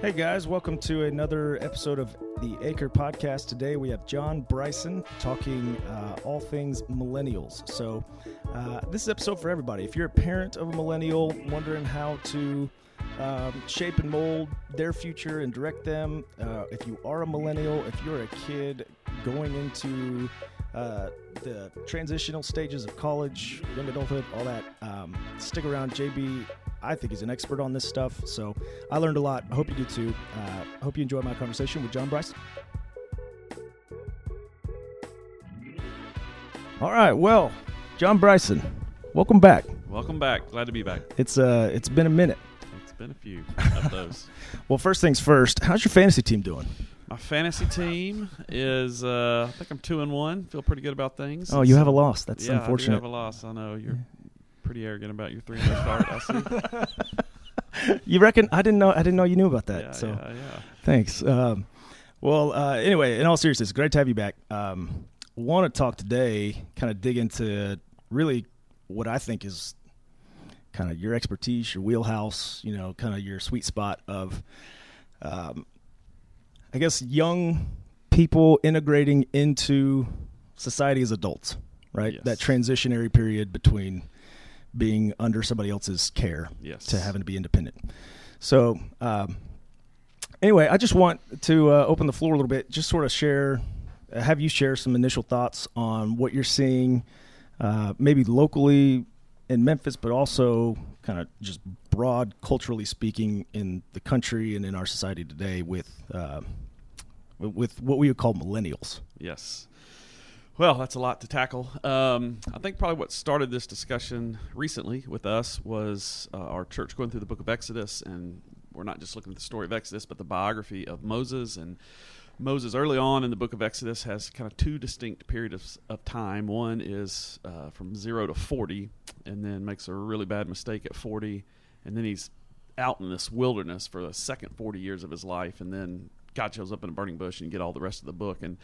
Hey guys, welcome to another episode of the Acre Podcast. Today we have John Bryson talking all things millennials. So this is an episode for everybody. If you're a parent of a millennial wondering how to shape and mold their future and direct them, if you are a millennial, if you're a kid going into the transitional stages of college, young adulthood, all that, stick around. JB, I think he's an expert on this stuff, so I learned a lot. I hope you do too. I hope you enjoy my conversation with John Bryson. All right, well, John Bryson, welcome back. Welcome back. Glad to be back. It's been a minute. It's been a few of those. Well, first things first, how's your fantasy team doing? My fantasy team is, I think I'm 2-1. Feel pretty good about things. Oh, you have a loss. That's unfortunate. Yeah, I do have a loss. I know you're pretty arrogant about your 3-0 start. I see. You reckon? I didn't know you knew about that. Yeah, so yeah. Thanks. Anyway, in all seriousness, great to have you back. Want to talk today? Kind of dig into really what I think is kind of your expertise, your wheelhouse. You know, kind of your sweet spot of. I guess young people integrating into society as adults, right? Yes. That transitionary period between being under somebody else's care to having to be independent. So anyway, I just want to open the floor a little bit, just sort of have you share some initial thoughts on what you're seeing maybe locally in Memphis, but also kind of just broad, culturally speaking, in the country and in our society today with what we would call millennials. Yes. Well, that's a lot to tackle. I think probably what started this discussion recently with us was our church going through the book of Exodus, and we're not just looking at the story of Exodus, but the biography of Moses. And Moses, early on in the book of Exodus, has kind of two distinct periods of time. One is from 0 to 40, and then makes a really bad mistake at 40, and then he's out in this wilderness for the second 40 years of his life, and then God shows up in a burning bush, and you get all the rest of the book. And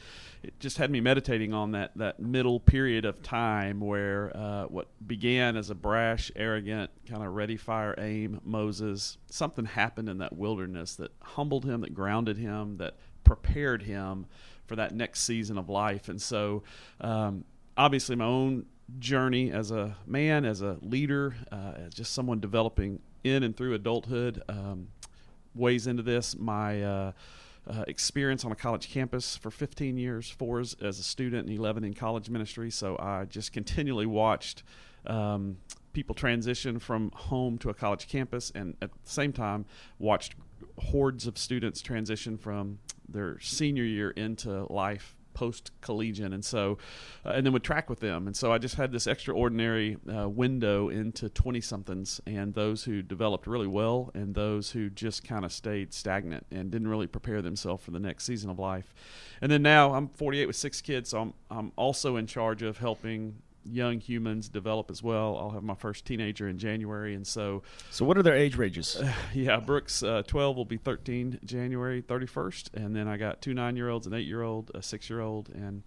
it just had me meditating on that middle period of time where what began as a brash, arrogant, kind of ready, fire, aim Moses, something happened in that wilderness that humbled him, that grounded him, that prepared him for that next season of life. And so obviously my own journey as a man, as a leader, as just someone developing in and through adulthood weighs into this. My experience on a college campus for 15 years, 4 as a student and 11 in college ministry. So I just continually watched people transition from home to a college campus, and at the same time watched hordes of students transition from their senior year into life post-collegiate, and so and then would track with them. And so I just had this extraordinary window into 20-somethings, and those who developed really well and those who just kind of stayed stagnant and didn't really prepare themselves for the next season of life. And then now I'm 48 with 6 kids, so I'm also in charge of helping young humans develop as well. I'll have my first teenager in January, and so what are their age ranges? Brooks 12 will be 13 January 31st, and then I got 2 9-year-olds, an 8-year-old, a 6-year-old, and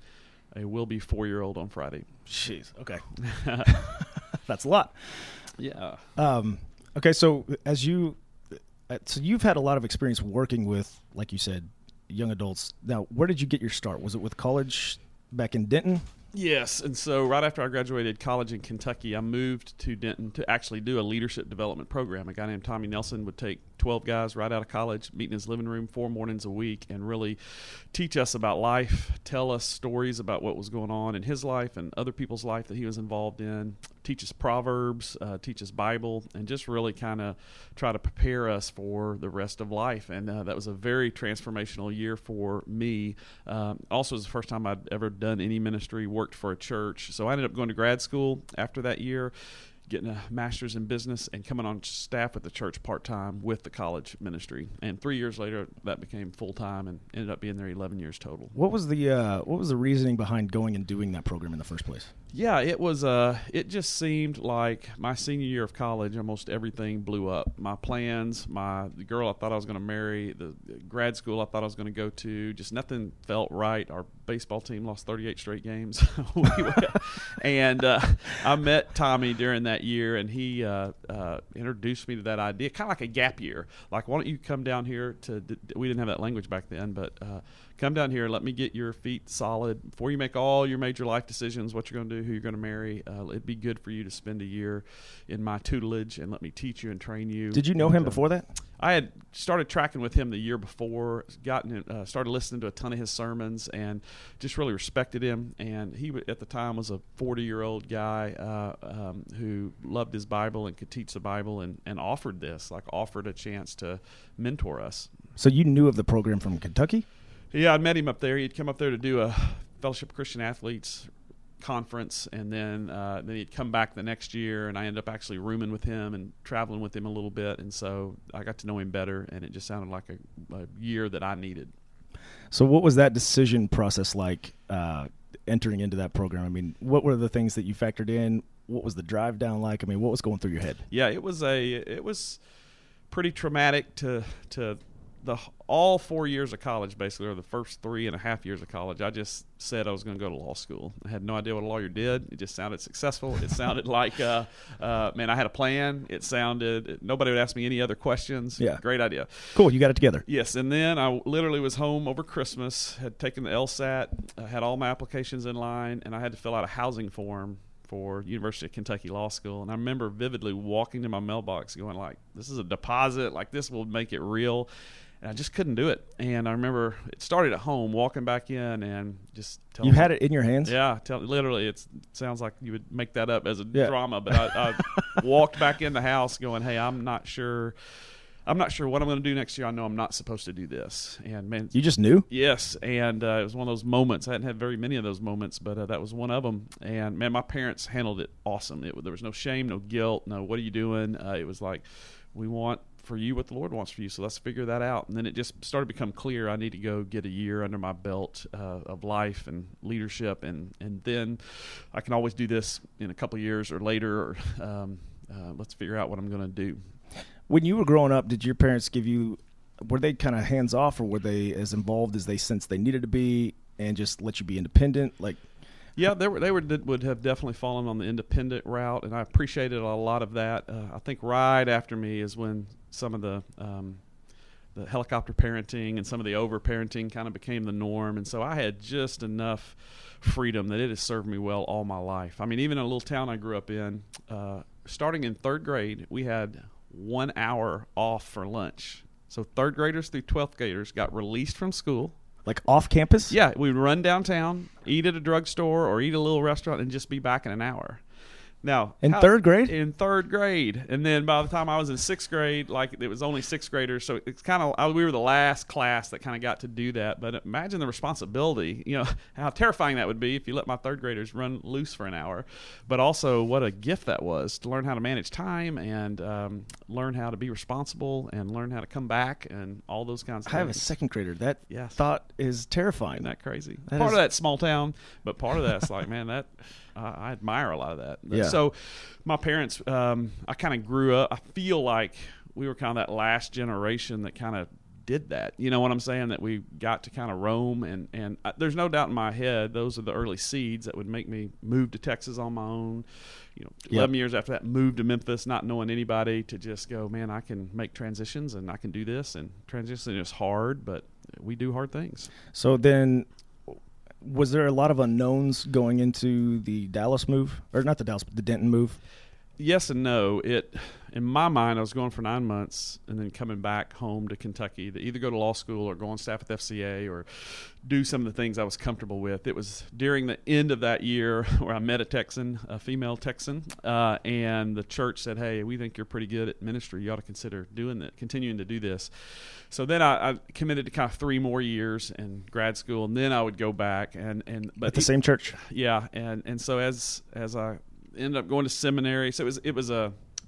a will be 4-year-old on Friday. Jeez, okay. That's a lot. Yeah. Okay, so you've had a lot of experience working with, like you said, young adults. Now, where did you get your start? Was it with college back in Denton? Yes, and so right after I graduated college in Kentucky, I moved to Denton to actually do a leadership development program. A guy named Tommy Nelson would take 12 guys right out of college, meet in his living room 4 mornings a week, and really teach us about life, tell us stories about what was going on in his life and other people's life that he was involved in, teach us Proverbs, teach us Bible, and just really kind of try to prepare us for the rest of life. And that was a very transformational year for me. Also, it was the first time I'd ever done any ministry, worked for a church. So I ended up going to grad school after that year, getting a master's in business, and coming on staff at the church part-time with the college ministry. And 3 years later, that became full-time and ended up being there 11 years total. What was the reasoning behind going and doing that program in the first place? Yeah, it was. It just seemed like my senior year of college, almost everything blew up. My plans, the girl I thought I was going to marry, the grad school I thought I was going to go to, just nothing felt right. Our baseball team lost 38 straight games. And I met Tommy during that year, and he introduced me to that idea, kind of like a gap year. Like, why don't you come down here to – we didn't have that language back then, but come down here and let me get your feet solid. Before you make all your major life decisions, what you're going to do, who you're going to marry, it'd be good for you to spend a year in my tutelage and let me teach you and train you. Did you know him before that? I had started tracking with him the year before, started listening to a ton of his sermons, and just really respected him. And he, at the time, was a 40-year-old guy who loved his Bible and could teach the Bible, and offered this, like offered a chance to mentor us. So you knew of the program from Kentucky? Yeah, I met him up there. He'd come up there to do a Fellowship of Christian Athletes conference, and then he'd come back the next year, and I ended up actually rooming with him and traveling with him a little bit, and so I got to know him better, and it just sounded like a year that I needed. So what was that decision process like entering into that program? I mean, what were the things that you factored in? What was the drive down like? I mean, what was going through your head? Yeah, it was pretty traumatic to all 4 years of college, basically, or the first 3.5 years of college, I just said I was going to go to law school. I had no idea what a lawyer did. It just sounded successful. It sounded like, I had a plan. It sounded, nobody would ask me any other questions. Yeah. Great idea. Cool. You got it together. Yes. And then I literally was home over Christmas, had taken the LSAT, had all my applications in line, and I had to fill out a housing form for University of Kentucky Law School. And I remember vividly walking to my mailbox going like, this is a deposit. Like, this will make it real. And I just couldn't do it. And I remember it started at home, walking back in and just telling. You had it in your hands? Yeah. Literally, it sounds like you would make that up as a drama. But I walked back in the house going, hey, I'm not sure what I'm going to do next year. I know I'm not supposed to do this. And man, you just knew? Yes. And it was one of those moments. I hadn't had very many of those moments, but that was one of them. And man, my parents handled it awesome. There was no shame, no guilt, no what are you doing? It was like, we want for you what the Lord wants for you, so let's figure that out. And then it just started to become clear I need to go get a year under my belt of life and leadership, and then I can always do this in a couple of years or later, or let's figure out what I'm going to do. When you were growing up, did your parents were they kind of hands off, or were they as involved as they sensed they needed to be and just let you be independent? Like, yeah, would have definitely fallen on the independent route, and I appreciated a lot of that. I think right after me is when some of the helicopter parenting and some of the over-parenting kind of became the norm, and so I had just enough freedom that it has served me well all my life. I mean, even in a little town I grew up in, starting in third grade, we had 1 hour off for lunch. So third graders through 12th graders got released from school. Like off campus? Yeah, we'd run downtown, eat at a drugstore or eat at a little restaurant, and just be back in an hour. Now, in third grade, and then by the time I was in sixth grade, like it was only sixth graders, so it's kind of we were the last class that kind of got to do that. But imagine the responsibility, you know, how terrifying that would be if you let my third graders run loose for an hour. But also, what a gift that was to learn how to manage time and learn how to be responsible and learn how to come back and all those kinds of things. I have a second grader. That thought is terrifying. Isn't that crazy? Part of that small town, but part of that's like, man, that. I admire a lot of that. Yeah. So my parents, I kind of grew up, I feel like we were kind of that last generation that kind of did that. You know what I'm saying? That we got to kind of roam, and there's no doubt in my head, those are the early seeds that would make me move to Texas on my own. You know, 11 years after that, moved to Memphis, not knowing anybody, to just go, man, I can make transitions and I can do this. And transitioning is hard, but we do hard things. So then, was there a lot of unknowns going into the Dallas move? Or not the Dallas, but the Denton move? Yes and no. In my mind, I was going for 9 months and then coming back home to Kentucky to either go to law school or go on staff at the FCA or do some of the things I was comfortable with. It was during the end of that year where I met a female Texan, and the church said, hey, we think you're pretty good at ministry. You ought to consider doing that, continuing to do this. So then I committed to kind of 3 more years in grad school, and then I would go back. But at the same church? Yeah, and so as I ended up going to seminary, so it was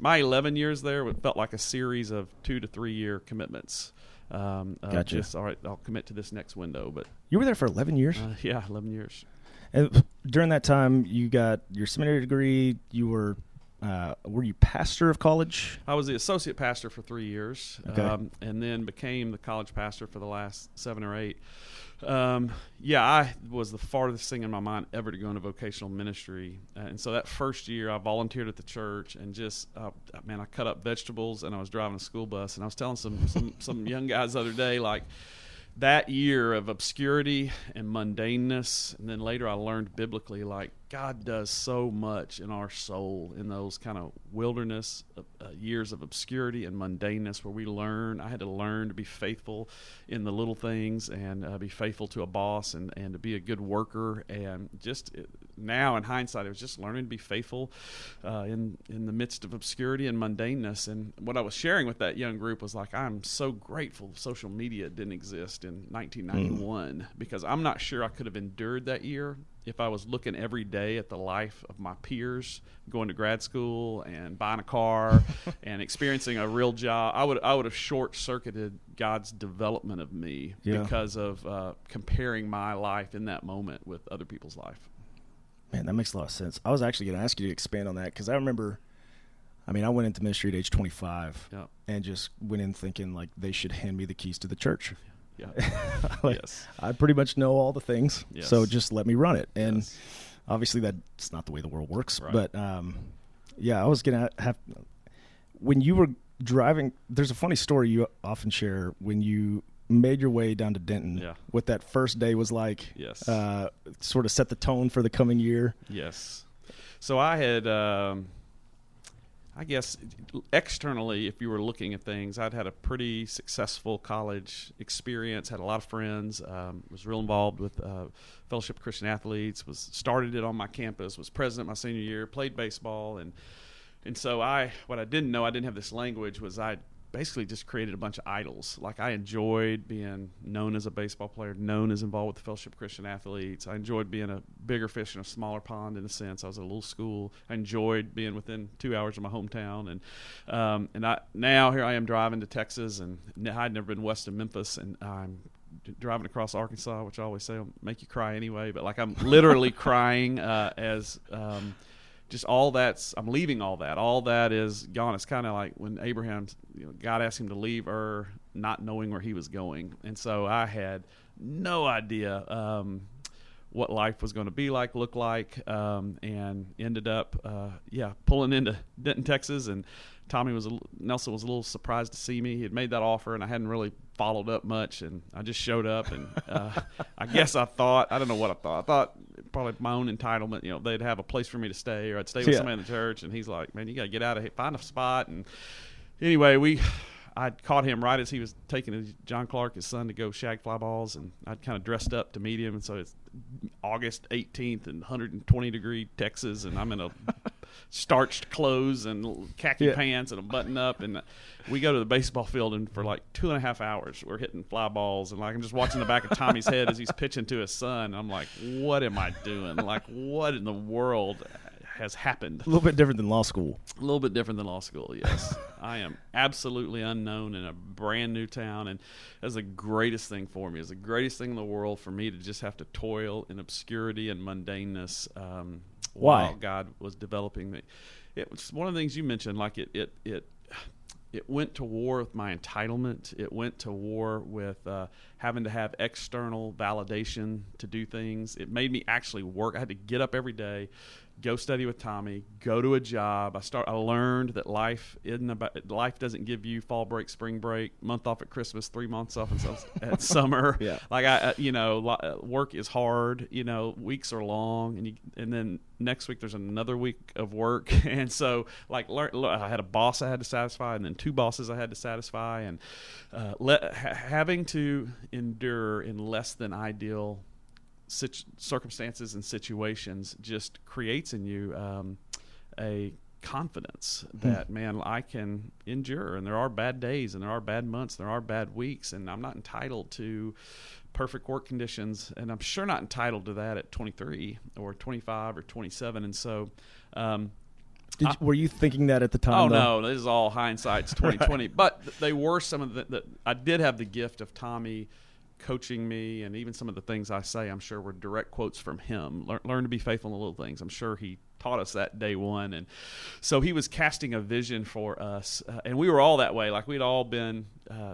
my 11 years there, it felt like a series of 2 to 3 year commitments. Gotcha. Just, all right, I'll commit to this next window. But you were there for 11 years? Yeah, 11 years. And during that time, you got your seminary degree. You were Were you pastor of college? I was the associate pastor for 3 years, okay. And then became the college pastor for the last 7 or 8. Yeah, I was the farthest thing in my mind ever to go into vocational ministry. And so that first year I volunteered at the church and just, man, I cut up vegetables and I was driving a school bus. And I was telling some young guys the other day, like, that year of obscurity and mundaneness, and then later I learned biblically, like, God does so much in our soul in those kind of wilderness years of obscurity and mundaneness where we learn. I had to learn to be faithful in the little things and be faithful to a boss and to be a good worker. And just now in hindsight, it was just learning to be faithful in the midst of obscurity and mundaneness. And what I was sharing with that young group was like, I'm so grateful social media didn't exist in 1991 because I'm not sure I could have endured that year if I was looking every day at the life of my peers, going to grad school and buying a car and experiencing a real job. I would have short-circuited God's development of me because of comparing my life in that moment with other people's life. Man, that makes a lot of sense. I was actually going to ask you to expand on that because I remember, I mean, I went into ministry at age 25 and just went in thinking, like, they should hand me the keys to the church. Yeah. Like, yes. I pretty much know all the things, so just let me run it. And obviously that's not the way the world works, but I was going to have, when you were driving, there's a funny story you often share when you made your way down to Denton, what that first day was like, sort of set the tone for the coming year. Yes. So I had, I guess externally, if you were looking at things, I'd had a pretty successful college experience, had a lot of friends, was real involved with Fellowship of Christian Athletes, started it on my campus, was president my senior year, played baseball. And so what I didn't know, I didn't have this language, was I basically just created a bunch of idols. Like, I enjoyed being known as a baseball player, known as involved with the Fellowship of Christian Athletes. I enjoyed being a bigger fish in a smaller pond, in a sense. I was at a little school. I enjoyed being within 2 hours of my hometown. And I now here I am driving to Texas, and I'd never been west of Memphis, and I'm driving across Arkansas, which I always say will make you cry anyway. But, like, I'm literally crying as just all that's, I'm leaving all that. All that is gone. It's kind of like when Abraham, you know, God asked him to leave Ur, not knowing where he was going. And so I had no idea what life was going to be like, look like, and ended up, pulling into Denton, Texas. And Tommy Nelson was a little surprised to see me. He had made that offer, and I hadn't really followed up much, and I just showed up, and I guess I thought probably my own entitlement, you know, they'd have a place for me to stay, or I'd stay with somebody in the church. And he's like, man, you gotta get out of here, find a spot. And anyway, I caught him right as he was taking John Clark, his son, to go shag fly balls, and I'd kind of dressed up to meet him. And so it's August 18th in 120-degree Texas, and I'm in a starched clothes and khaki pants and a button-up, and we go to the baseball field, and for like 2.5 hours we're hitting fly balls, and like I'm just watching the back of Tommy's head as he's pitching to his son, and I'm like, what am I doing? Like, what in the world has happened? A little bit different than law school. A little bit different than law school, yes. I am absolutely unknown in a brand new town, and that's the greatest thing for me. It's the greatest thing in the world for me to just have to toil in obscurity and mundaneness while God was developing me. It was one of the things you mentioned, like it went to war with my entitlement. It went to war with having to have external validation to do things. It made me actually work. I had to get up every day, go study with Tommy, go to a job. I learned that life doesn't give you fall break, spring break, month off at Christmas, 3 months off at summer. Like, work is hard. You know, weeks are long, and then next week there's another week of work. And so, like, I had a boss I had to satisfy, and then 2 bosses I had to satisfy, and having to endure in less than ideal circumstances and situations just creates in you a confidence that, man, I can endure, and there are bad days, and there are bad months, and there are bad weeks, and I'm not entitled to perfect work conditions, and I'm sure not entitled to that at 23 or 25 or 27. And so were you thinking that at the time? Oh, though? No, this is all hindsight's 2020. Right. But they were some of the I did have the gift of Tommy coaching me, and even some of the things I say, I'm sure were direct quotes from him. Learn to be faithful in the little things. I'm sure he taught us that day one. And so he was casting a vision for us. And we were all that way. Like we'd all been,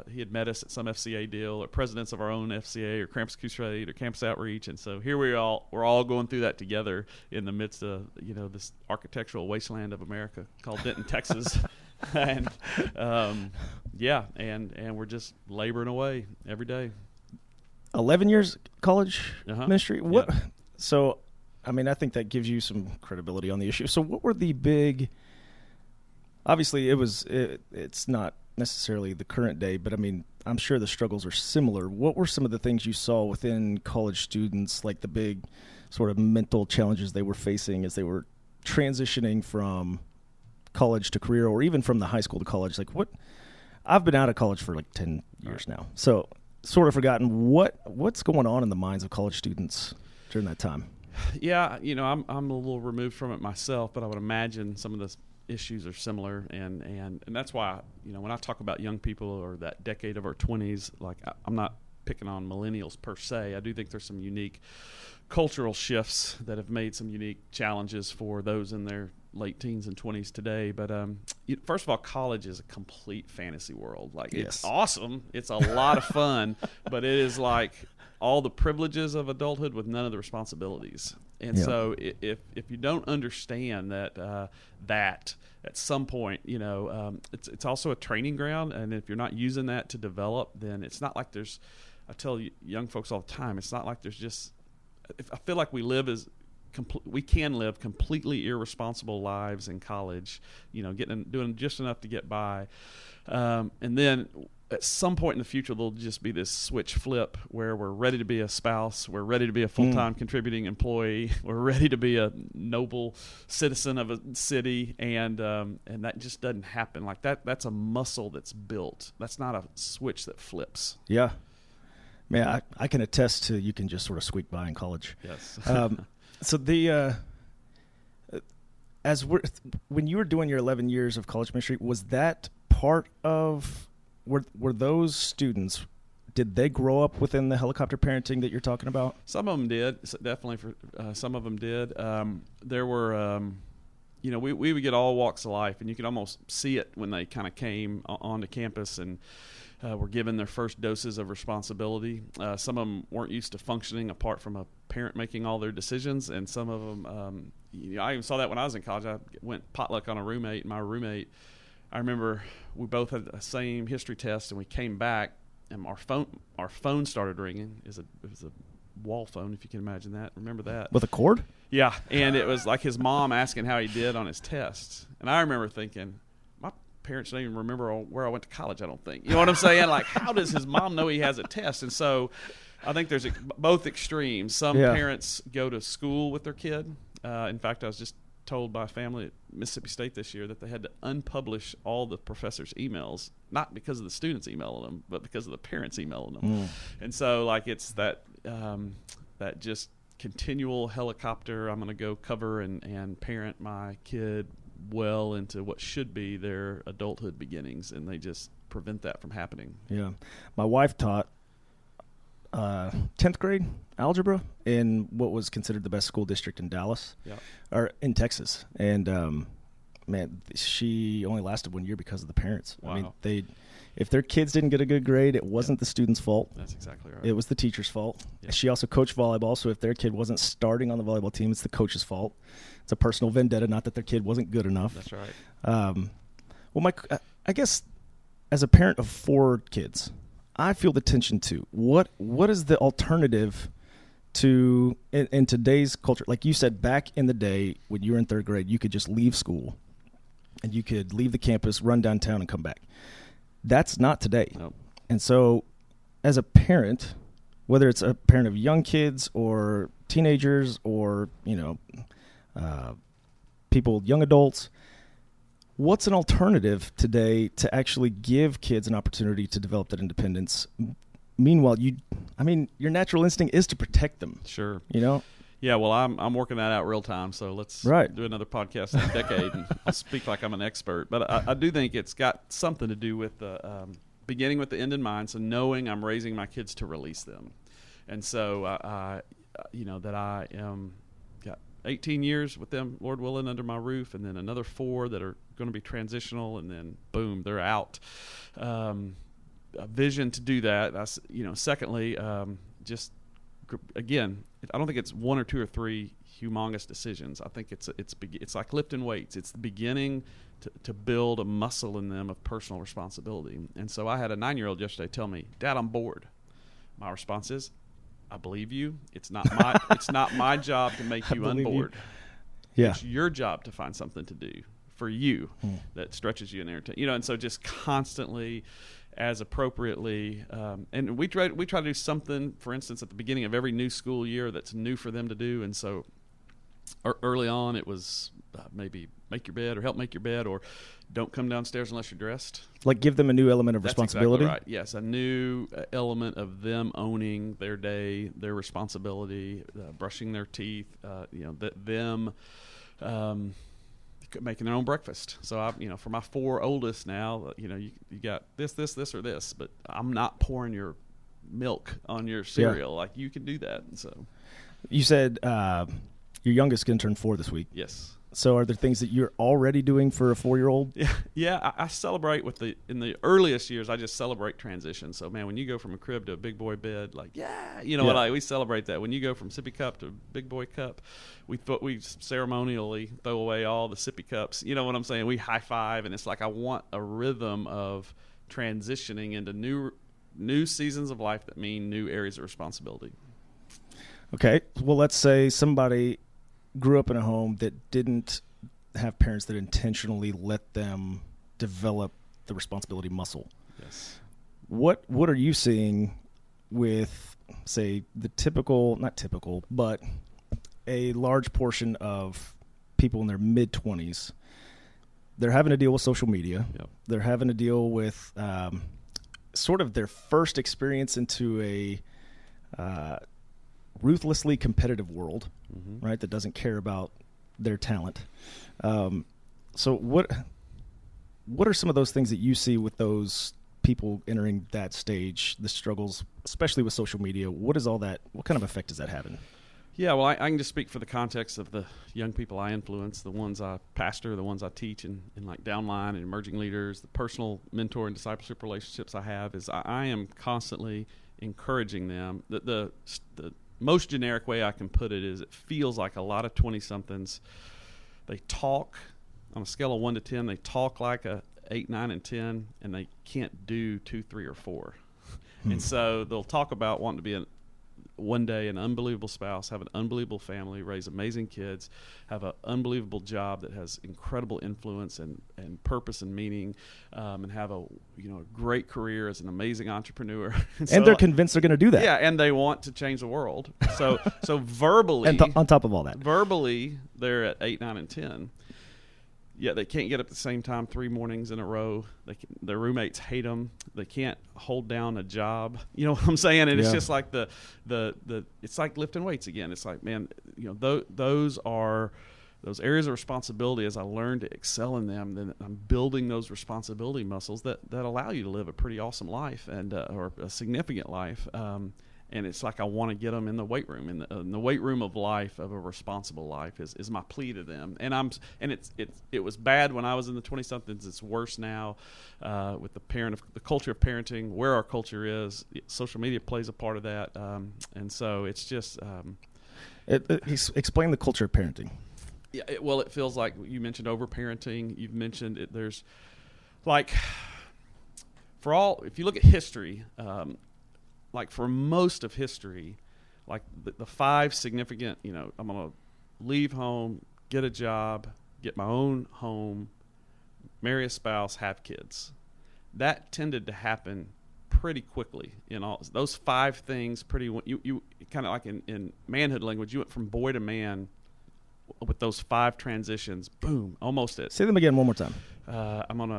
he had met us at some FCA deal or presidents of our own FCA or Campus Crusade or Campus Outreach. And so here we're all going through that together in the midst of, you know, this architectural wasteland of America called Denton, Texas. And and we're just laboring away every day. 11 years college ministry. What? Yeah. So, I mean, I think that gives you some credibility on the issue. So what were the big, obviously it's not necessarily the current day, but I mean, I'm sure the struggles are similar. What were some of the things you saw within college students, like the big sort of mental challenges they were facing as they were transitioning from college to career, or even from the high school to college? Like what, I've been out of college for like 10 years now. So sort of forgotten what's going on in the minds of college students during that time. Yeah, you know, I'm a little removed from it myself, but I would imagine some of the issues are similar, and that's why, you know, when I talk about young people or that decade of our 20s, like I'm not picking on millennials per se. I do think there's some unique cultural shifts that have made some unique challenges for those in their late teens and 20s today. But first of all, college is a complete fantasy world. Like it's awesome. It's a lot of fun, but it is like all the privileges of adulthood with none of the responsibilities. And so if you don't understand that that at some point, you know, it's also a training ground. And if you're not using that to develop, then it's not like there's, I tell young folks all the time, it's not like there's just, I feel like we can live completely irresponsible lives in college, you know, doing just enough to get by. And then at some point in the future, there'll just be this switch flip where we're ready to be a spouse, we're ready to be a full-time contributing employee, we're ready to be a noble citizen of a city, and that just doesn't happen. Like that's a muscle that's built. That's not a switch that flips. Yeah. Man, I can attest to you can just sort of squeak by in college. Yes. So the when you were doing your 11 years of college ministry, was that part of were those students? Did they grow up within the helicopter parenting that you're talking about? Some of them did, definitely. Some of them did. There were. You know, we would get all walks of life, and you could almost see it when they kind of came onto campus and were given their first doses of responsibility. Some of them weren't used to functioning apart from a parent making all their decisions, and some of them, you know, I even saw that when I was in college. I went potluck on a roommate, and my roommate, I remember we both had the same history test, and we came back, and our phone started ringing. It was a wall phone, if you can imagine that. Remember that? With a cord? Yeah, and it was like his mom asking how he did on his tests. And I remember thinking, my parents don't even remember where I went to college, I don't think. You know what I'm saying? Like, how does his mom know he has a test? And so I think there's both extremes. Some parents go to school with their kid. In fact, I was just told by a family at Mississippi State this year that they had to unpublish all the professors' emails, not because of the students emailing them, but because of the parents emailing them. And so, like, it's that that just continual helicopter, I'm going to go cover and parent my kid well into what should be their adulthood beginnings, and they just prevent that from happening. Yeah. My wife taught 10th grade algebra in what was considered the best school district in Dallas, or in Texas. And man, she only lasted 1 year because of the parents. Wow. I mean, if their kids didn't get a good grade, it wasn't the student's fault. That's exactly right. It was the teacher's fault. Yeah. She also coached volleyball, so if their kid wasn't starting on the volleyball team, it's the coach's fault. It's a personal vendetta, not that their kid wasn't good enough. That's right. Well, I guess as a parent of 4 kids, I feel the tension too. What is the alternative to in today's culture? Like you said, back in the day when you were in 3rd grade, you could just leave school and you could leave the campus, run downtown, and come back. That's not today. Nope. And so as a parent, whether it's a parent of young kids or teenagers or, you know, people, young adults, what's an alternative today to actually give kids an opportunity to develop that independence? Meanwhile, your natural instinct is to protect them. Sure. You know? Yeah, well, I'm working that out real time, so let's do another podcast in a decade, and I'll speak like I'm an expert. But I do think it's got something to do with the beginning with the end in mind, so knowing I'm raising my kids to release them. And so, you know, that I am 18 years with them, Lord willing, under my roof, and then another 4 that are going to be transitional, and then boom, they're out. A vision to do that. Secondly, just again, I don't think it's 1 or 2 or 3 humongous decisions. I think it's like lifting weights. It's the beginning to build a muscle in them of personal responsibility. And so I had a 9-year-old yesterday tell me, "Dad, I'm bored." My response is, "I believe you. It's not my job to make you unbored. Yeah. It's your job to find something to do for you that stretches you and entertains." You know, and so just constantly, as appropriately, and we try to do something. For instance, at the beginning of every new school year, that's new for them to do. And so early on, it was maybe make your bed, or help make your bed, or don't come downstairs unless you're dressed. Like give them a new element of responsibility? Exactly right. Yes, a new element of them owning their day, their responsibility, brushing their teeth, them making their own breakfast. So I, for my 4 oldest now, you got this, or this, but I'm not pouring your milk on your cereal. Yeah. Like you can do that. And so you said your youngest can turn 4 this week. Yes. So are there things that you're already doing for a 4-year-old? Yeah, I celebrate in the earliest years, I just celebrate transition. So, man, when you go from a crib to a big boy bed, like, yeah, we celebrate that. When you go from sippy cup to big boy cup, we ceremonially throw away all the sippy cups. You know what I'm saying? We high five, and it's like I want a rhythm of transitioning into new seasons of life that mean new areas of responsibility. Okay, well, let's say somebody grew up in a home that didn't have parents that intentionally let them develop the responsibility muscle. Yes. What are you seeing with, say, not typical, but a large portion of people in their mid-20s? They're having to deal with social media. Yep. They're having to deal with sort of their first experience into a ruthlessly competitive world, mm-hmm. right? That doesn't care about their talent. So what are some of those things that you see with those people entering that stage, the struggles, especially with social media? What is all that? What kind of effect is that having? Yeah, well, I can just speak for the context of the young people I influence, the ones I pastor, the ones I teach, and like downline and emerging leaders. The personal mentor and discipleship relationships I have is I am constantly encouraging them. The most generic way I can put it is it feels like a lot of 20-somethings, they talk on a scale of 1 to 10, they talk like a 8, 9, and 10, and they can't do 2, 3, or 4. And so they'll talk about wanting to be one day an unbelievable spouse, have an unbelievable family, raise amazing kids, have an unbelievable job that has incredible influence and purpose and meaning, and have a great career as an amazing entrepreneur. And they're convinced they're going to do that. Yeah, and they want to change the world. So verbally, and on top of all that, verbally they're at 8, 9, and 10. Yeah, they can't get up at the same time 3 mornings in a row. Their roommates hate them. They can't hold down a job. You know what I'm saying? And yeah. It's just like the it's like lifting weights again. It's like, man, those are those areas of responsibility. As I learn to excel in them, then I'm building those responsibility muscles that allow you to live a pretty awesome life and or a significant life. And it's like I want to get them in the weight room. In the weight room of life, of a responsible life, is my plea to them. And it was bad when I was in the 20-somethings. It's worse now with the culture of parenting, where our culture is. Social media plays a part of that. And so it's just explain the culture of parenting. Yeah, it feels like you mentioned overparenting. You've mentioned it. There's like if you look at history. Like for most of history, like the 5 significant, I'm going to leave home, get a job, get my own home, marry a spouse, have kids. That tended to happen pretty quickly in all those 5 things. You kind of like in manhood language, you went from boy to man with those 5 transitions. Boom, almost it. Say them again one more time. I'm going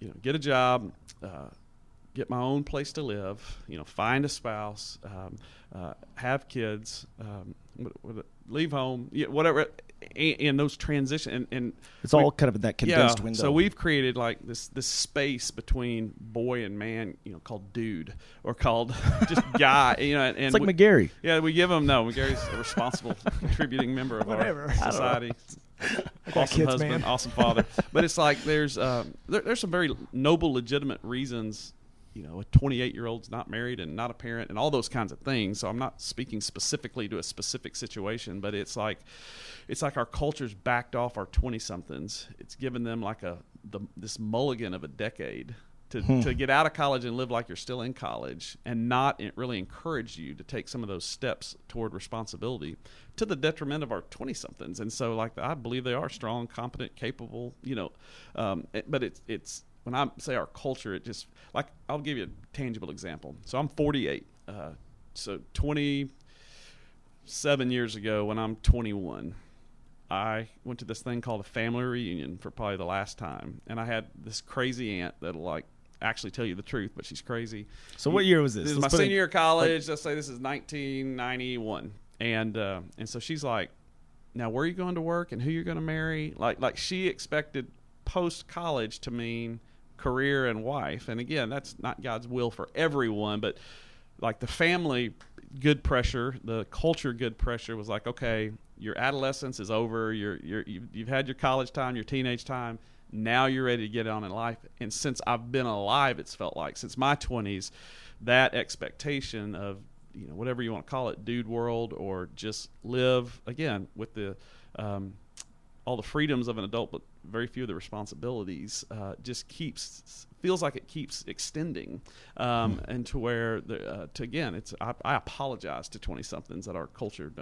to, get a job, get my own place to live, you know, find a spouse, have kids, leave home, whatever, and those transitions. And it's all kind of in that condensed window. So we've created like this space between boy and man, you know, called dude or called just guy. You know, and it's like McGarry. Yeah, we give them, McGarry's a responsible contributing member of our society. Awesome kids, husband, man. Awesome father. But it's like there's some very noble, legitimate reasons, you know, a 28-year-old's not married and not a parent and all those kinds of things. So I'm not speaking specifically to a specific situation, but it's like our culture's backed off our 20-somethings. It's given them like this mulligan of a decade to get out of college and live like you're still in college, and not really encourage you to take some of those steps toward responsibility, to the detriment of our 20-somethings. And so, like, I believe they are strong, competent, capable, you know, but it's when I say our culture, it just, like, I'll give you a tangible example. So I'm 48. So 27 years ago, when I'm 21, I went to this thing called a family reunion for probably the last time. And I had this crazy aunt that'll, like, actually tell you the truth, but she's crazy. So what year was this? This is my senior year of college. Let's say this is 1991. And so she's like, now where are you going to work and who you're going to marry? Like she expected post-college to mean career and wife. And again, that's not God's will for everyone, but like the family good pressure, the culture good pressure was like, okay, your adolescence is over, you've had your college time, your teenage time, now you're ready to get on in life. And since I've been alive, it's felt like, since my 20s, that expectation of, you know, whatever you want to call it, dude world, or just live, again, with the all the freedoms of an adult, but very few of the responsibilities, feels like it keeps extending, and to where, I apologize to 20-somethings that our culture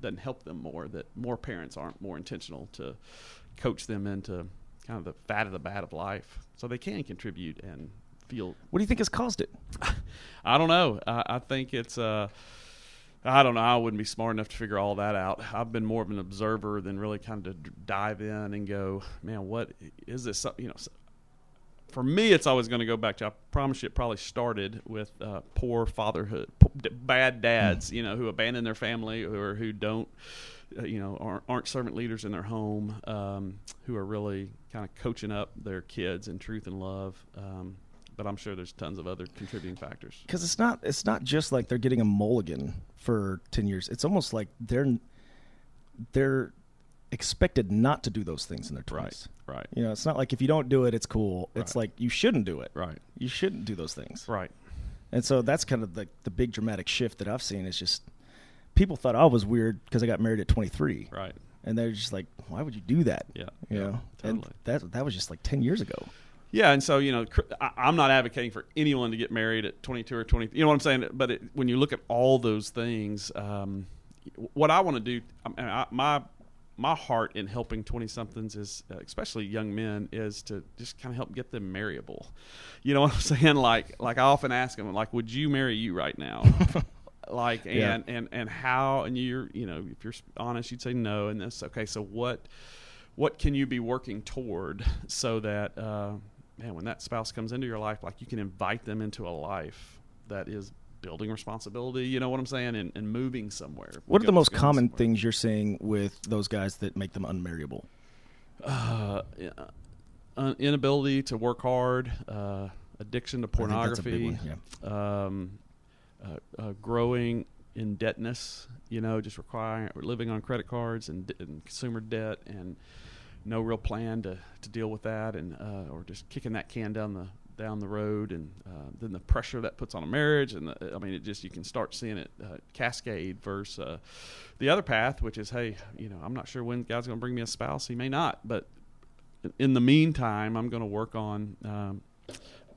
doesn't help them more, that more parents aren't more intentional to coach them into kind of the fat of the bad of life, so they can contribute and feel. What do you think has caused it? I don't know. I think it's. I don't know. I wouldn't be smart enough to figure all that out. I've been more of an observer than really kind of dive in and go, man, what is this? You know, for me, it's always going to go back to, I promise you, it probably started with poor fatherhood, bad dads, you know, who abandon their family, or who don't, you know, aren't servant leaders in their home, who are really kind of coaching up their kids in truth and love. But I'm sure there's tons of other contributing factors. Because it's not just like they're getting a mulligan for 10 years. It's almost like they're expected not to do those things in their 20s. Right. You know, it's not like if you don't do it, it's cool. Right. It's like you shouldn't do it. Right. You shouldn't do those things. Right. And so that's kind of the big dramatic shift that I've seen. Is just people thought I was weird because I got married at 23. Right. And they're just like, why would you do that? Yeah. You know? Totally. And that was just like 10 years ago. Yeah, and so, you know, I'm not advocating for anyone to get married at 22 or 23. You know what I'm saying? But when you look at all those things, what I want to do, my heart in helping 20-somethings is, especially young men, is to just kind of help get them marryable. You know what I'm saying? Like I often ask them, like, would you marry you right now? Like, and how? And you're, you know, if you're honest, you'd say no. And that's okay. So what can you be working toward so that man, when that spouse comes into your life, like you can invite them into a life that is building responsibility, you know what I'm saying, and moving somewhere. What are the most common things you're seeing with those guys that make them unmarriable? Inability to work hard, addiction to pornography, growing indebtedness, you know, just requiring living on credit cards and consumer debt, and no real plan to deal with that, and or just kicking that can down the road, and then the pressure that puts on a marriage, and you can start seeing it cascade versus the other path, which is, hey, you know, I'm not sure when God's going to bring me a spouse. He may not, but in the meantime, I'm going to work on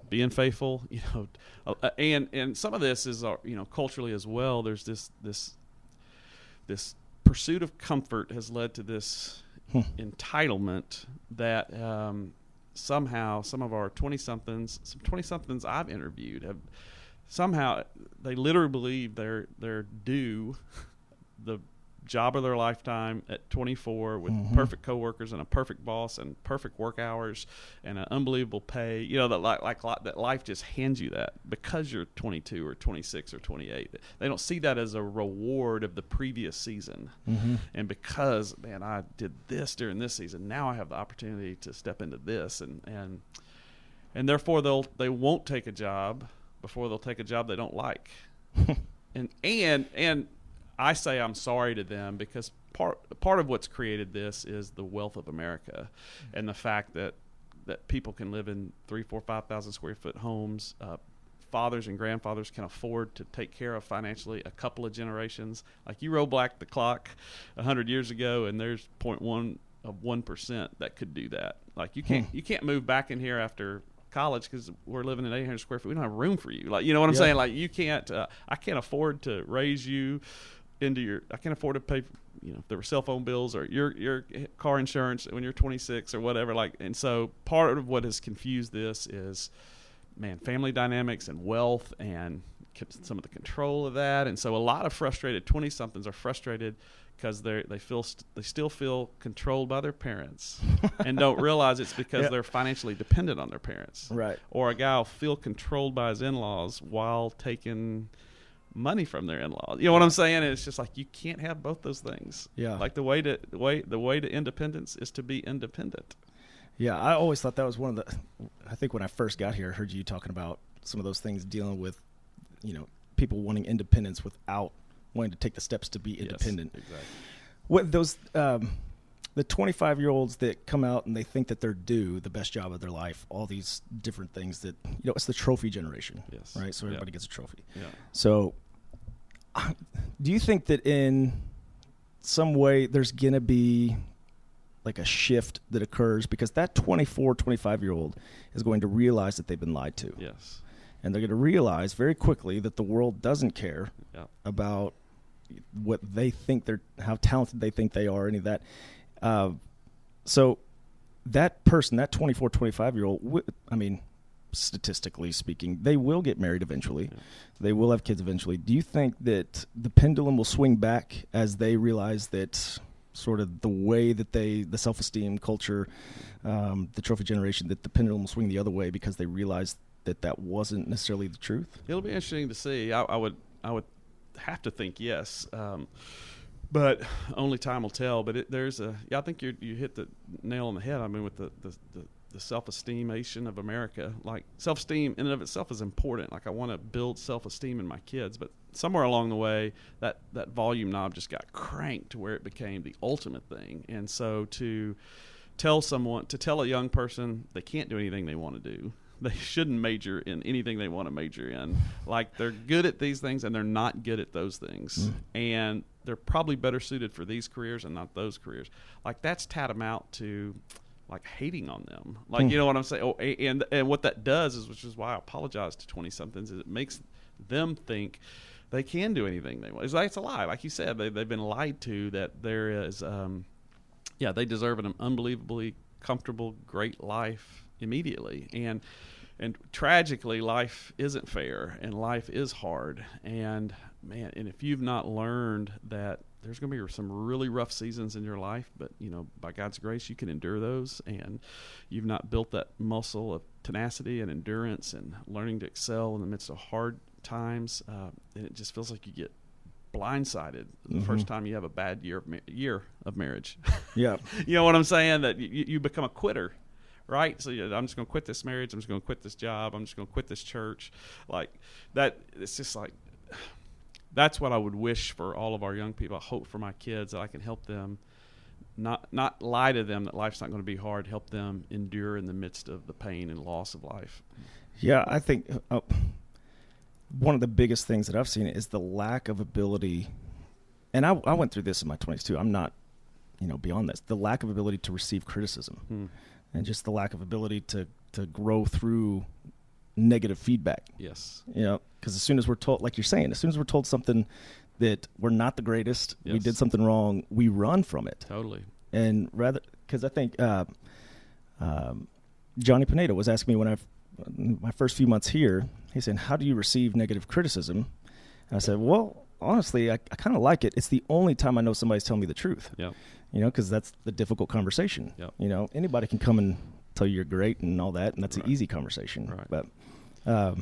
being faithful, you know, and some of this is, you know, culturally as well. There's this pursuit of comfort has led to this. Entitlement that somehow some of our 20-somethings, some 20-somethings I've interviewed, have somehow they literally believe they're due the job of their lifetime at 24 with perfect coworkers and a perfect boss and perfect work hours and an unbelievable pay. You know, that that life just hands you that because you're 22 or 26 or 28. They don't see that as a reward of the previous season. And because, man, I did this during this season, now I have the opportunity to step into this, and therefore they won't take a job before they'll take a job they don't like. And I say I'm sorry to them because part of what's created this is the wealth of America and the fact that people can live in 3,000-5,000 square foot homes. Fathers and grandfathers can afford to take care of financially a couple of generations. Like, you roll back the clock 100 years ago and there's 0.1 of 1% that could do that. Like, you can't move back in here after college because we're living in 800 square feet. We don't have room for you. Like, you know what I'm saying? Like, you can't. I can't afford to raise you into your. I can't afford to pay. You know, there were cell phone bills or your car insurance when you're 26 or whatever. Like, and so part of what has confused this is, man, family dynamics and wealth and some of the control of that. And so a lot of frustrated 20 somethings are frustrated because they still feel controlled by their parents and don't realize it's because they're financially dependent on their parents. Right. Or a guy will feel controlled by his in-laws while taking money from their in-laws. You know what I'm saying? And it's just like, you can't have both those things. Yeah. Like, the way to independence is to be independent. Yeah, I always thought that was one of the – I think when I first got here, I heard you talking about some of those things dealing with, you know, people wanting independence without wanting to take the steps to be independent. Yes, exactly. What those the 25-year-olds that come out and they think that they're due the best job of their life, all these different things that, you know, it's the trophy generation, yes, right? So everybody gets a trophy. Yeah. So do you think that in some way there's going to be – like a shift that occurs because that 24, 25-year-old is going to realize that they've been lied to. Yes. And they're going to realize very quickly that the world doesn't care about what they think how talented they think they are, any of that. So that person, that 24, 25-year-old, I mean, statistically speaking, they will get married eventually. Yeah. They will have kids eventually. Do you think that the pendulum will swing back as they realize that sort of the way that the self-esteem culture, the trophy generation, that the pendulum will swing the other way because they realized that wasn't necessarily the truth? It'll be interesting to see. I would have to think yes, but only time will tell. But I think you hit the nail on the head. I mean, with the self-esteemation of America, like, self-esteem in and of itself is important. Like, I want to build self-esteem in my kids, but somewhere along the way that volume knob just got cranked to where it became the ultimate thing. And so to tell a young person they can't do anything they want to do, they shouldn't major in anything they want to major in. Like, they're good at these things and they're not good at those things. And they're probably better suited for these careers and not those careers. Like, that's tantamount to like hating on them. Like, you know what I'm saying? Oh, and what that does is, which is why I apologize to 20-somethings, is it makes them think they can do anything they want. It's like, it's a lie. Like you said, they've been lied to, that there is, they deserve an unbelievably comfortable, great life immediately. And tragically, life isn't fair and life is hard. And man, and if you've not learned that there's going to be some really rough seasons in your life, but, you know, by God's grace, you can endure those, and you've not built that muscle of tenacity and endurance and learning to excel in the midst of hard times, and it just feels like you get blindsided the first time you have a bad year of marriage. Yeah. You know what I'm saying? That you become a quitter. Right? So I'm just going to quit this marriage. I'm just going to quit this job. I'm just going to quit this church. Like that, it's just like, that's what I would wish for all of our young people. I hope for my kids that I can help them, not lie to them that life's not going to be hard, help them endure in the midst of the pain and loss of life. Yeah, I think one of the biggest things that I've seen is the lack of ability, and I went through this in my 20s too. I'm not, you know, beyond this, the lack of ability to receive criticism. And just the lack of ability to grow through negative feedback. Yes. You know, because as soon as we're told, like you're saying, as soon as we're told something that we're not the greatest, we did something wrong, we run from it. Totally. And rather, because I think Johnny Pineda was asking me my first few months here, he's saying, how do you receive negative criticism? And I said, well, honestly, I kind of like it. It's the only time I know somebody's telling me the truth. Yeah. You know, because that's the difficult conversation. Yep. You know, anybody can come and tell you you're great and all that, and that's an easy conversation. Right. But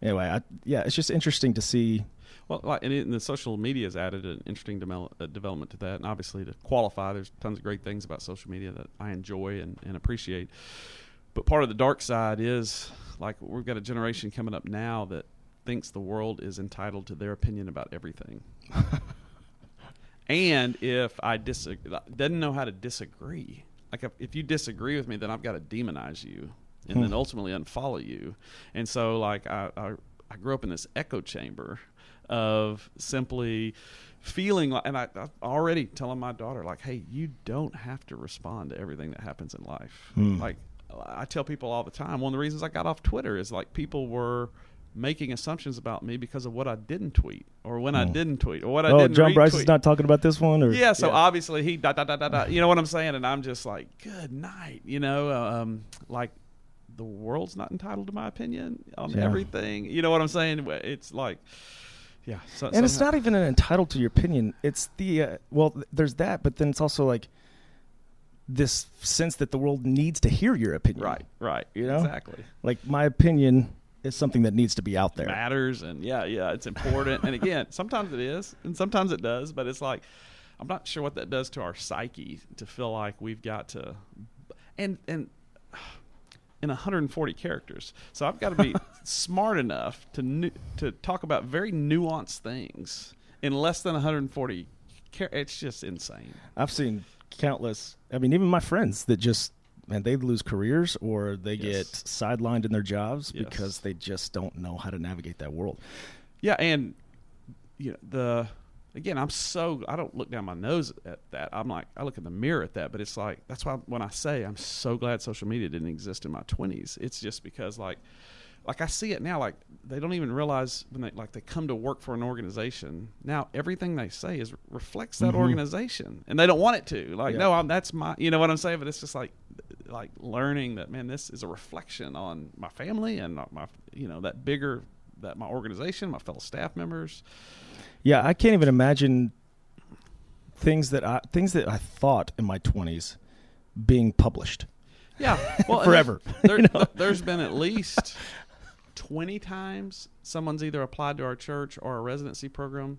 anyway, it's just interesting to see. Well, and the social media has added an interesting development to that. And obviously, to qualify, there's tons of great things about social media that I enjoy and appreciate. But part of the dark side is, like, we've got a generation coming up now that thinks the world is entitled to their opinion about everything. And if I disagree, doesn't know how to disagree. Like, if you disagree with me, then I've got to demonize you and then ultimately unfollow you. And so, like, I grew up in this echo chamber of simply feeling like, and I'm already telling my daughter, like, hey, you don't have to respond to everything that happens in life. Like, I tell people all the time, one of the reasons I got off Twitter is, like, people were making assumptions about me because of what I didn't tweet or when I didn't tweet or what I didn't retweet. John Bryson's not talking about this one? Or? Yeah, so obviously he you know what I'm saying? And I'm just like, good night, you know, like, the world's not entitled to my opinion on everything. You know what I'm saying? It's like, yeah. So, and somehow, it's not even an entitled to your opinion. It's the, there's that, but then it's also like, this sense that the world needs to hear your opinion. Right. You know? Exactly. Like, my opinion is something that needs to be out there. It matters, and it's important. And again, sometimes it is, and sometimes it does, but it's like, I'm not sure what that does to our psyche to feel like we've got to, and in 140 characters. So I've got to be smart enough to talk about very nuanced things in less than 140 characters. It's just insane. I've seen countless, I mean, even my friends that just, they lose careers or they get sidelined in their jobs because they just don't know how to navigate that world. Yeah, and you know, I don't look down my nose at that. I'm like, I look in the mirror at that, but it's like, that's why when I say I'm so glad social media didn't exist in my 20s, it's just because like I see it now, like they don't even realize when they come to work for an organization. Now everything they say reflects that organization, and they don't want it to. Like, no, that's my, you know what I'm saying? But it's just like learning that, man, this is a reflection on my family and my, you know, that my organization, my fellow staff members. Yeah, I can't even imagine things that I thought in my 20s being published. Yeah, well, forever. There's been at least 20 times someone's either applied to our church or a residency program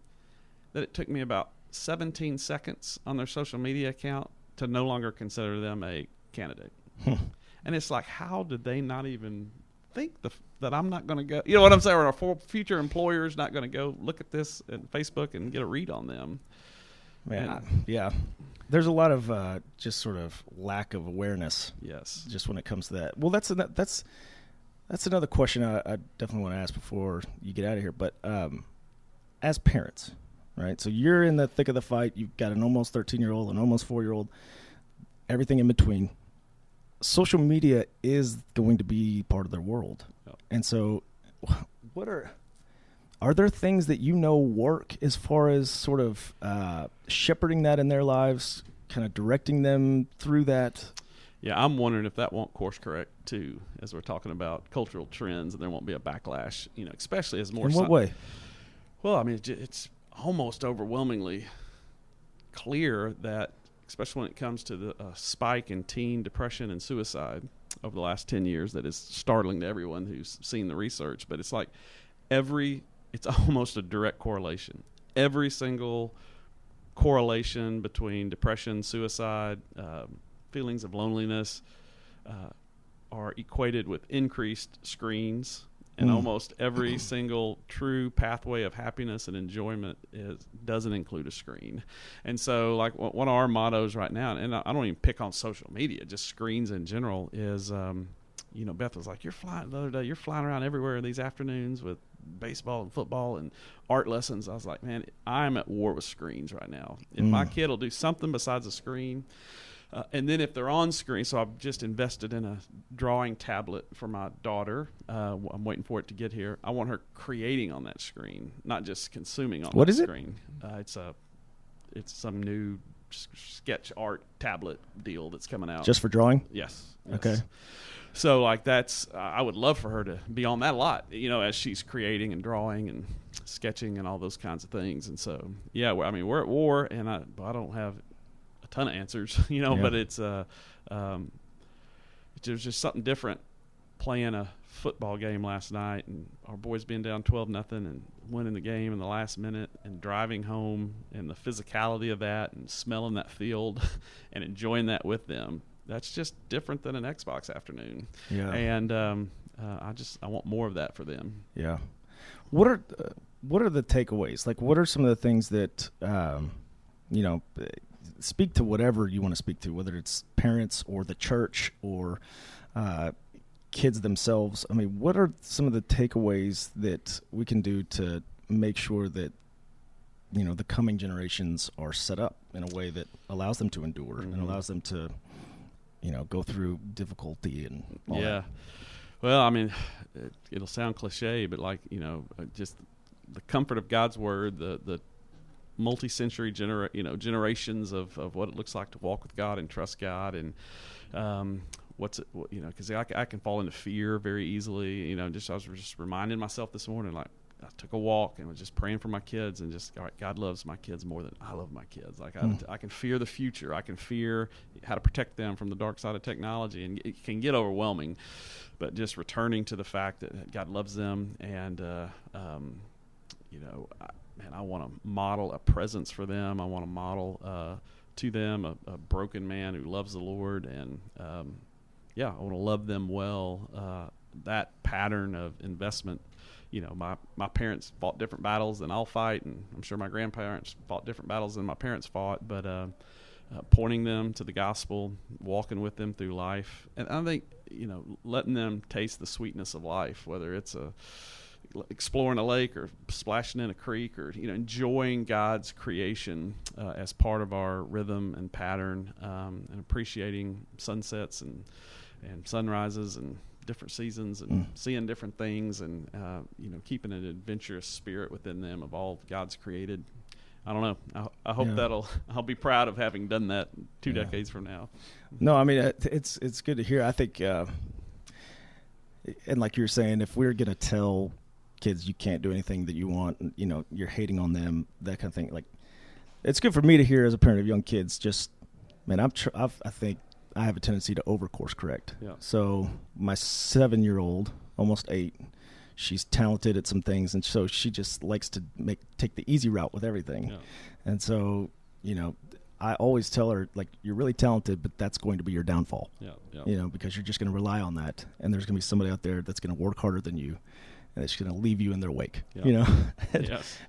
that it took me about 17 seconds on their social media account to no longer consider them a candidate. And it's like, how did they not even think that I'm not going to go? You know what I'm saying? Or our future employer's not going to go look at this at Facebook and get a read on them. Man, there's a lot of just sort of lack of awareness. Yes, just when it comes to that. Well, that's another question I definitely want to ask before you get out of here. But as parents, right? So you're in the thick of the fight. You've got an almost 13-year-old, an almost 4-year-old, everything in between. Social media is going to be part of their world, and so what are there things that you know work as far as sort of shepherding that in their lives, kind of directing them through that? Yeah, I'm wondering if that won't course correct too, as we're talking about cultural trends, and there won't be a backlash, you know, especially as more. In what way? Well, I mean, it's almost overwhelmingly clear that, especially when it comes to the spike in teen depression and suicide over the last 10 years, that is startling to everyone who's seen the research, but it's like it's almost a direct correlation. Every single correlation between depression, suicide, feelings of loneliness are equated with increased screens. And almost every single true pathway of happiness and enjoyment doesn't include a screen. And so, like, one of our mottos right now, and I don't even pick on social media, just screens in general, is, you know, Beth was like, you're flying around everywhere these afternoons with baseball and football and art lessons. I was like, man, I'm at war with screens right now. If my kid will do something besides a screen, and then if they're on screen, so I've just invested in a drawing tablet for my daughter. I'm waiting for it to get here. I want her creating on that screen, not just consuming on that screen. What is it? It's some new sketch art tablet deal that's coming out. Just for drawing? Yes. Okay. So like that's, I would love for her to be on that a lot, you know, as she's creating and drawing and sketching and all those kinds of things. And so, yeah, I mean, we're at war, and I don't have a ton of answers, you know, but it's, there's just something different playing a football game last night and our boys being down 12-0 and winning the game in the last minute and driving home and the physicality of that and smelling that field and enjoying that with them. That's just different than an Xbox afternoon. Yeah. And I want more of that for them. Yeah. What are the takeaways? Like, what are some of the things that, you know, speak to whatever you want to speak to, whether it's parents or the church or kids themselves? I mean, what are some of the takeaways that we can do to make sure that, you know, the coming generations are set up in a way that allows them to endure and allows them to, you know, go through difficulty and all that? Well, I mean, it'll sound cliche, but like, you know, just the comfort of God's word, the multi-century generations of what it looks like to walk with God and trust God, and because I can fall into fear very easily. You know, just I was just reminding myself this morning, like, I took a walk and was just praying for my kids and just, all right, God loves my kids more than I love my kids. Like I can fear the future. I can fear how to protect them from the dark side of technology, and it can get overwhelming, but just returning to the fact that God loves them. And, you know, I want to model a presence for them. I want to model, to them a broken man who loves the Lord. And, I want to love them well. That pattern of investment, you know, my parents fought different battles than I'll fight, and I'm sure my grandparents fought different battles than my parents fought, but pointing them to the gospel, walking with them through life. And I think, you know, letting them taste the sweetness of life, whether it's exploring a lake or splashing in a creek, or, you know, enjoying God's creation as part of our rhythm and pattern, and appreciating sunsets and sunrises and different seasons and seeing different things, and you know, keeping an adventurous spirit within them of all God's created. I don't know. I hope I'll be proud of having done that 2 decades from now. No, I mean, it's good to hear. I think, and like you were saying, if we're going to tell kids you can't do anything that you want, you know, you're hating on them, that kind of thing. Like, it's good for me to hear as a parent of young kids. Just, man, I have a tendency to overcourse correct. Yeah. So my 7-year-old, almost 8, she's talented at some things, and so she just likes to take the easy route with everything. Yeah. And so, you know, I always tell her, like, you're really talented, but that's going to be your downfall. Yeah. Yeah. You know, because you're just going to rely on that, and there's going to be somebody out there that's going to work harder than you, and it's going to leave you in their wake. Yeah.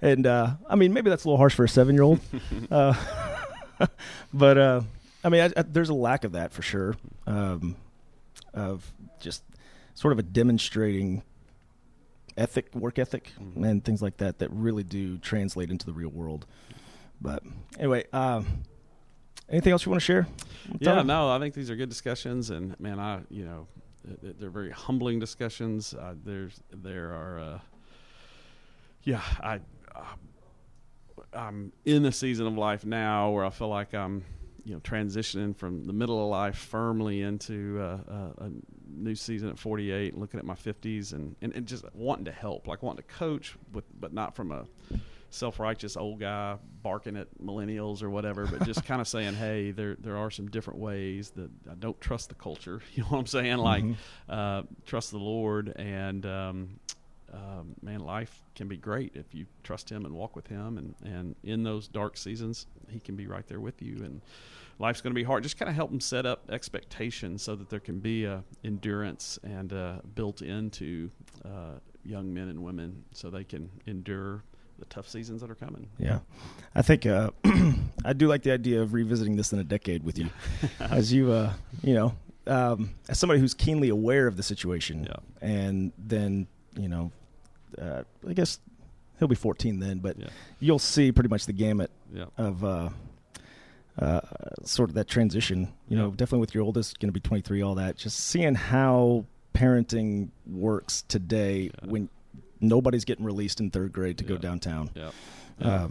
You know, I mean, maybe that's a little harsh for a 7-year-old, but. I mean, there's a lack of that for sure, of just sort of a demonstrating work ethic, and things like that that really do translate into the real world. But anyway, anything else you want to share? I think these are good discussions, and man, they're very humbling discussions. I'm in a season of life now where I feel like I'm, you know, transitioning from the middle of life firmly into a new season at 48, looking at my 50s and just wanting to help, like wanting to coach, but not from a self-righteous old guy barking at millennials or whatever, but just kind of saying, hey, there are some different ways that I don't trust the culture. You know what I'm saying? Like, trust the Lord, and man, life can be great if you trust him and walk with him, and in those dark seasons he can be right there with you, and life's going to be hard. Just kind of help them set up expectations so that there can be a endurance and built into young men and women so they can endure the tough seasons that are coming. Yeah. I think I do like the idea of revisiting this in a decade with you as you you know, as somebody who's keenly aware of the situation, and then, you know, I guess he'll be 14 then, but you'll see pretty much the gamut of sort of that transition, you know, definitely with your oldest, going to be 23, all that, just seeing how parenting works today when nobody's getting released in 3rd grade to go downtown. Yeah. Yeah.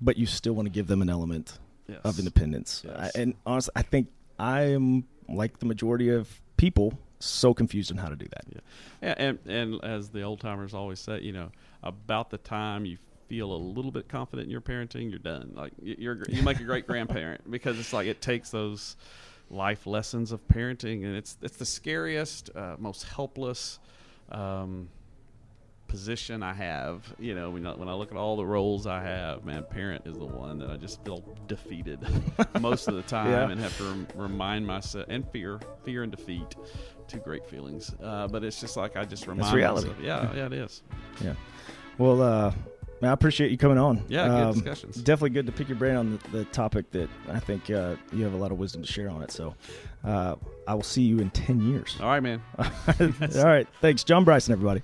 But you still want to give them an element of independence. Yes. And honestly, I think I am like the majority of people, so confused on how to do that. Yeah, and as the old timers always say, you know, about the time you feel a little bit confident in your parenting, you're done. Like you make a great grandparent, because it's like it takes those life lessons of parenting, and it's the scariest, most helpless position I have. You know, when I look at all the roles I have, man, parent is the one that I just feel defeated most of the time, and have to remind myself. And fear and defeat, two great feelings. But it's just like I just remind myself. Yeah, it is. Yeah. Well, man, I appreciate you coming on. Yeah, good discussions. Definitely good to pick your brain on the topic that I think you have a lot of wisdom to share on it. So I will see you in 10 years. All right, man. All right. Thanks. John Bryson, everybody.